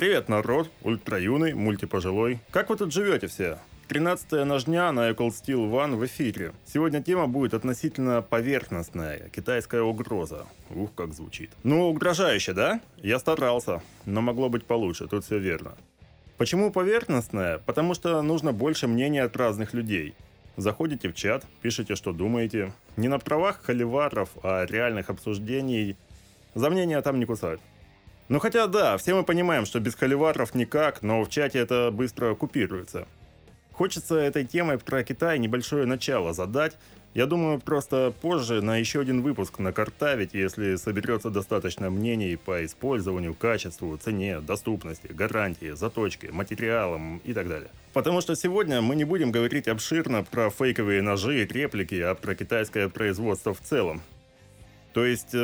Привет, народ, ультраюный, мультипожилой. Как вы тут живете все? 13-я ножня на A Cold Steel One в эфире. Сегодня тема будет относительно поверхностная. Китайская угроза. Ух, как звучит. Ну, угрожающе, да? Я старался, но могло быть получше, тут все верно. Почему поверхностная? Потому что нужно больше мнения от разных людей. Заходите в чат, пишите, что думаете. Не на правах холиваров, а реальных обсуждений. За мнение там не кусают. Ну хотя да, все мы понимаем, что без холиваров никак, но в чате это быстро купируется. Хочется этой темой про Китай небольшое начало задать. Я думаю, просто позже на еще один выпуск накартавить, если соберется достаточно мнений по использованию, качеству, цене, доступности, гарантии, заточке, материалам и так далее. Потому что сегодня мы не будем говорить обширно про фейковые ножи, реплики, а про китайское производство в целом. То есть...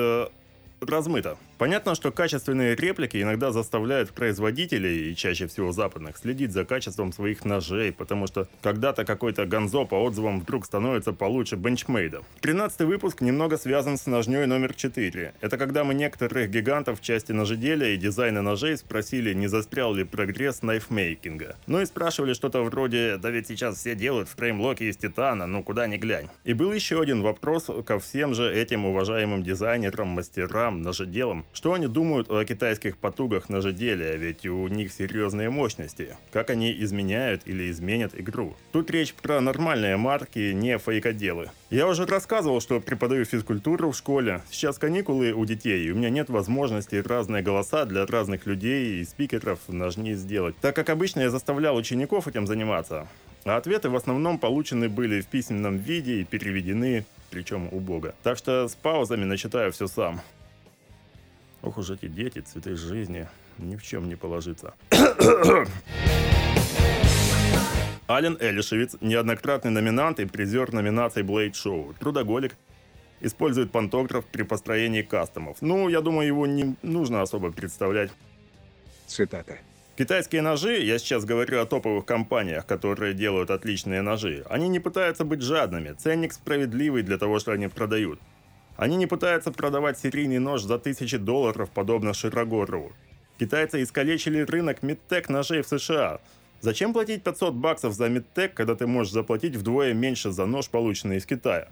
размыто. Понятно, что качественные реплики иногда заставляют производителей, и чаще всего западных, следить за качеством своих ножей, потому что когда-то какой-то гонзо по отзывам вдруг становится получше бенчмейдов. 13-й выпуск немного связан с ножней номер 4. Это когда мы некоторых гигантов в части ножеделия и дизайна ножей спросили, не застрял ли прогресс найфмейкинга. Ну и спрашивали что-то вроде «Да ведь сейчас все делают фреймлоки из титана, ну куда ни глянь». И был еще один вопрос ко всем же этим уважаемым дизайнерам, мастерам, ножеделом, что они думают о китайских потугах ножеделия, ведь у них серьезные мощности, как они изменяют или изменят игру. Тут речь про нормальные марки, не фейкоделы. Я уже рассказывал, что преподаю физкультуру в школе, сейчас каникулы у детей, и у меня нет возможности разные голоса для разных людей и спикеров ножни сделать, так как обычно я заставлял учеников этим заниматься, а ответы в основном получены были в письменном виде и переведены, причем убого. Так что с паузами начитаю все сам. Ох уж эти дети, цветы жизни, ни в чем не положиться. Аллен Элишевитц, неоднократный номинант и призер номинации Blade Show, трудоголик, использует пантограф при построении кастомов. Ну, я думаю, его не нужно особо представлять. Цитата. Китайские ножи, я сейчас говорю о топовых компаниях, которые делают отличные ножи, они не пытаются быть жадными, ценник справедливый для того, что они продают. Они не пытаются продавать серийный нож за $1000, подобно Широгорову. Китайцы искалечили рынок мидтек ножей в США. Зачем платить $500 за мидтек, когда ты можешь заплатить вдвое меньше за нож, полученный из Китая?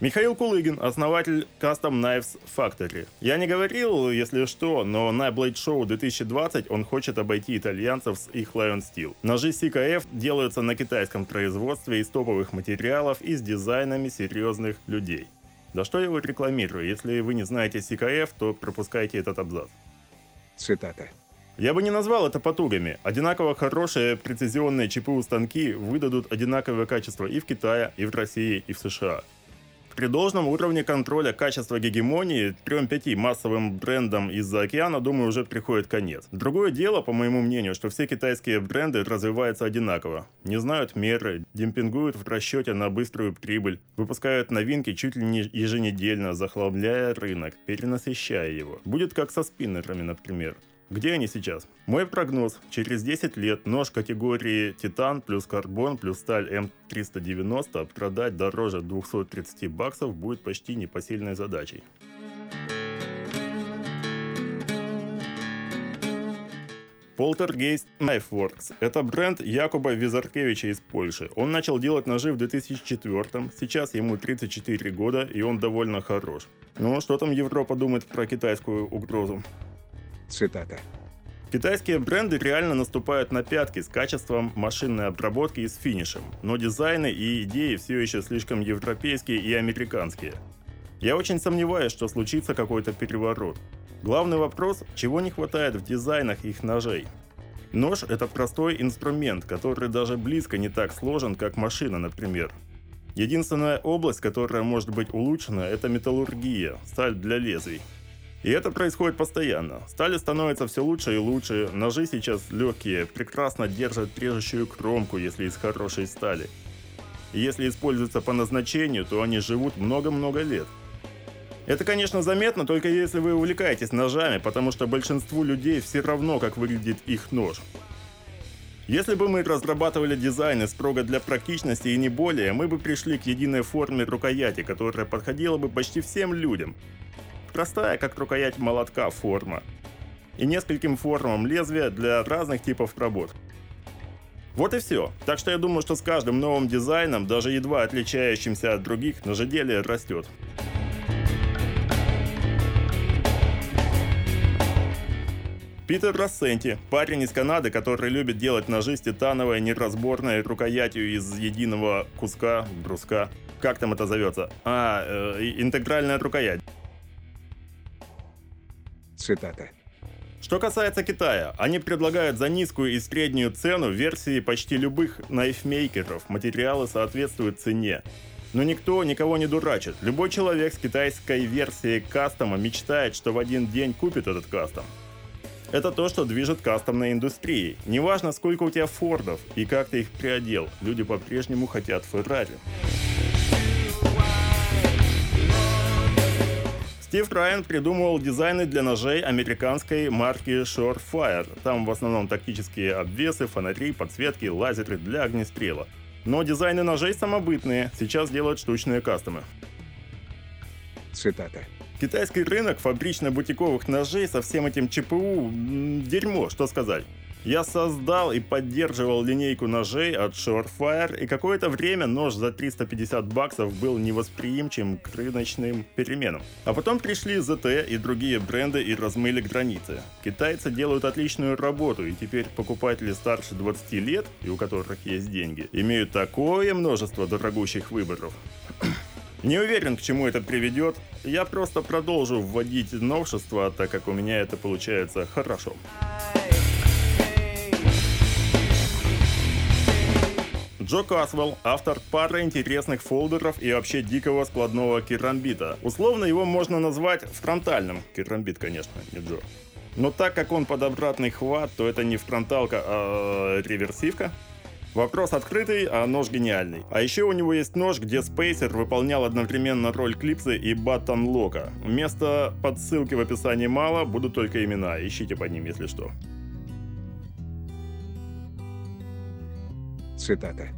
Михаил Кулыгин, основатель Custom Knives Factory. Я не говорил, если что, но на Blade Show 2020 он хочет обойти итальянцев с их Lion Steel. Ножи CKF делаются на китайском производстве из топовых материалов и с дизайнами серьезных людей. Да что я его рекламирую, если вы не знаете CKF, то пропускайте этот абзац. Цитата. Я бы не назвал это потугами. Одинаково хорошие прецизионные ЧПУ-станки выдадут одинаковое качество и в Китае, и в России, и в США. При должном уровне контроля качества гегемонии 3-5 массовым брендам из-за океана, думаю, уже приходит конец. Другое дело, по моему мнению, что все китайские бренды развиваются одинаково. Не знают меры, демпингуют в расчете на быструю прибыль, выпускают новинки чуть ли не еженедельно, захламляя рынок, перенасыщая его. Будет как со спиннерами, например. Где они сейчас? Мой прогноз. Через 10 лет нож категории «Титан» плюс «Карбон» плюс «Сталь М390» продать дороже $230 будет почти непосильной задачей. Полтергейст Knifeworks – это бренд Якова Визаркевича из Польши. Он начал делать ножи в 2004-м, сейчас ему 34 года и он довольно хорош. Но что там Европа думает про китайскую угрозу? Цитата. Китайские бренды реально наступают на пятки с качеством машинной обработки и с финишем, но дизайны и идеи все еще слишком европейские и американские. Я очень сомневаюсь, что случится какой-то переворот. Главный вопрос – чего не хватает в дизайнах их ножей? Нож – это простой инструмент, который даже близко не так сложен, как машина, например. Единственная область, которая может быть улучшена – это металлургия, сталь для лезвий. И это происходит постоянно. Стали становятся все лучше и лучше, ножи сейчас легкие, прекрасно держат режущую кромку, если из хорошей стали. И если используются по назначению, то они живут много-много лет. Это, конечно, заметно, только если вы увлекаетесь ножами, потому что большинству людей все равно, как выглядит их нож. Если бы мы разрабатывали дизайны строго для практичности и не более, мы бы пришли к единой форме рукояти, которая подходила бы почти всем людям. Простая, как рукоять молотка, форма. И нескольким формам лезвия для разных типов работ. Вот и все. Так что я думаю, что с каждым новым дизайном, даже едва отличающимся от других, ножеделие растет. Питер Рассенти, парень из Канады, который любит делать ножи с титановой неразборной рукоятью из единого куска, бруска, как там это зовется? Интегральная рукоять. Цитата. Что касается Китая, они предлагают за низкую и среднюю цену версии почти любых найфмейкеров, материалы соответствуют цене. Но никто никого не дурачит, любой человек с китайской версией кастома мечтает, что в один день купит этот кастом. Это то, что движет кастомной индустрией. Неважно, сколько у тебя фордов и как ты их приодел, люди по-прежнему хотят Феррари. Стив Райан придумывал дизайны для ножей американской марки Shore Fire. Там в основном тактические обвесы, фонари, подсветки, лазеры для огнестрела. Но дизайны ножей самобытные, сейчас делают штучные кастомы. Цитата. Китайский рынок фабрично-бутиковых ножей со всем этим ЧПУ – дерьмо, что сказать. Я создал и поддерживал линейку ножей от Shore Fire, и какое-то время нож за $350 был невосприимчивым к рыночным переменам. А потом пришли ZTE и другие бренды и размыли границы. Китайцы делают отличную работу, и теперь покупатели старше 20 лет, и у которых есть деньги, имеют такое множество дорогущих выборов. Не уверен, к чему это приведет. Я просто продолжу вводить новшества, так как у меня это получается хорошо. Джо Касвелл, автор пары интересных фолдеров и вообще дикого складного керамбита. Условно его можно назвать фронтальным. Керамбит, конечно, не Джо. Но так как он под обратный хват, то это не фронталка, а реверсивка. Вопрос открытый, а нож гениальный. А еще у него есть нож, где спейсер выполнял одновременно роль клипсы и баттон-лока. Места под ссылки в описании мало, будут только имена, ищите под ним, если что. Цитата.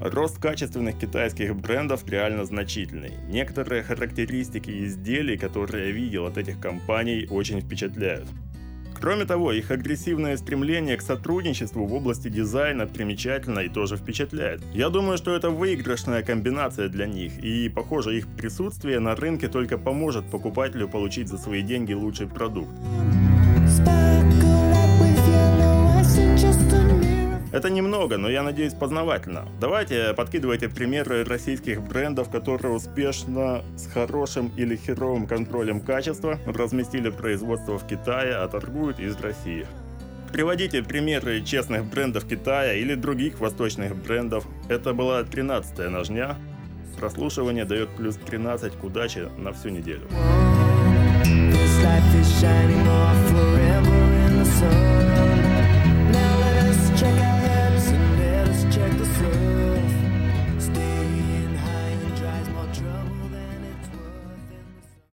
Рост качественных китайских брендов реально значительный. Некоторые характеристики изделий, которые я видел от этих компаний, очень впечатляют. Кроме того, их агрессивное стремление к сотрудничеству в области дизайна примечательно и тоже впечатляет. Я думаю, что это выигрышная комбинация для них, и, похоже, их присутствие на рынке только поможет покупателю получить за свои деньги лучший продукт. Это немного, но я надеюсь познавательно. Давайте подкидывайте примеры российских брендов, которые успешно с хорошим или херовым контролем качества разместили производство в Китае, а торгуют из России. Приводите примеры честных брендов Китая или других восточных брендов. Это была 13-я ножня. Прослушивание дает плюс 13 к удаче на всю неделю.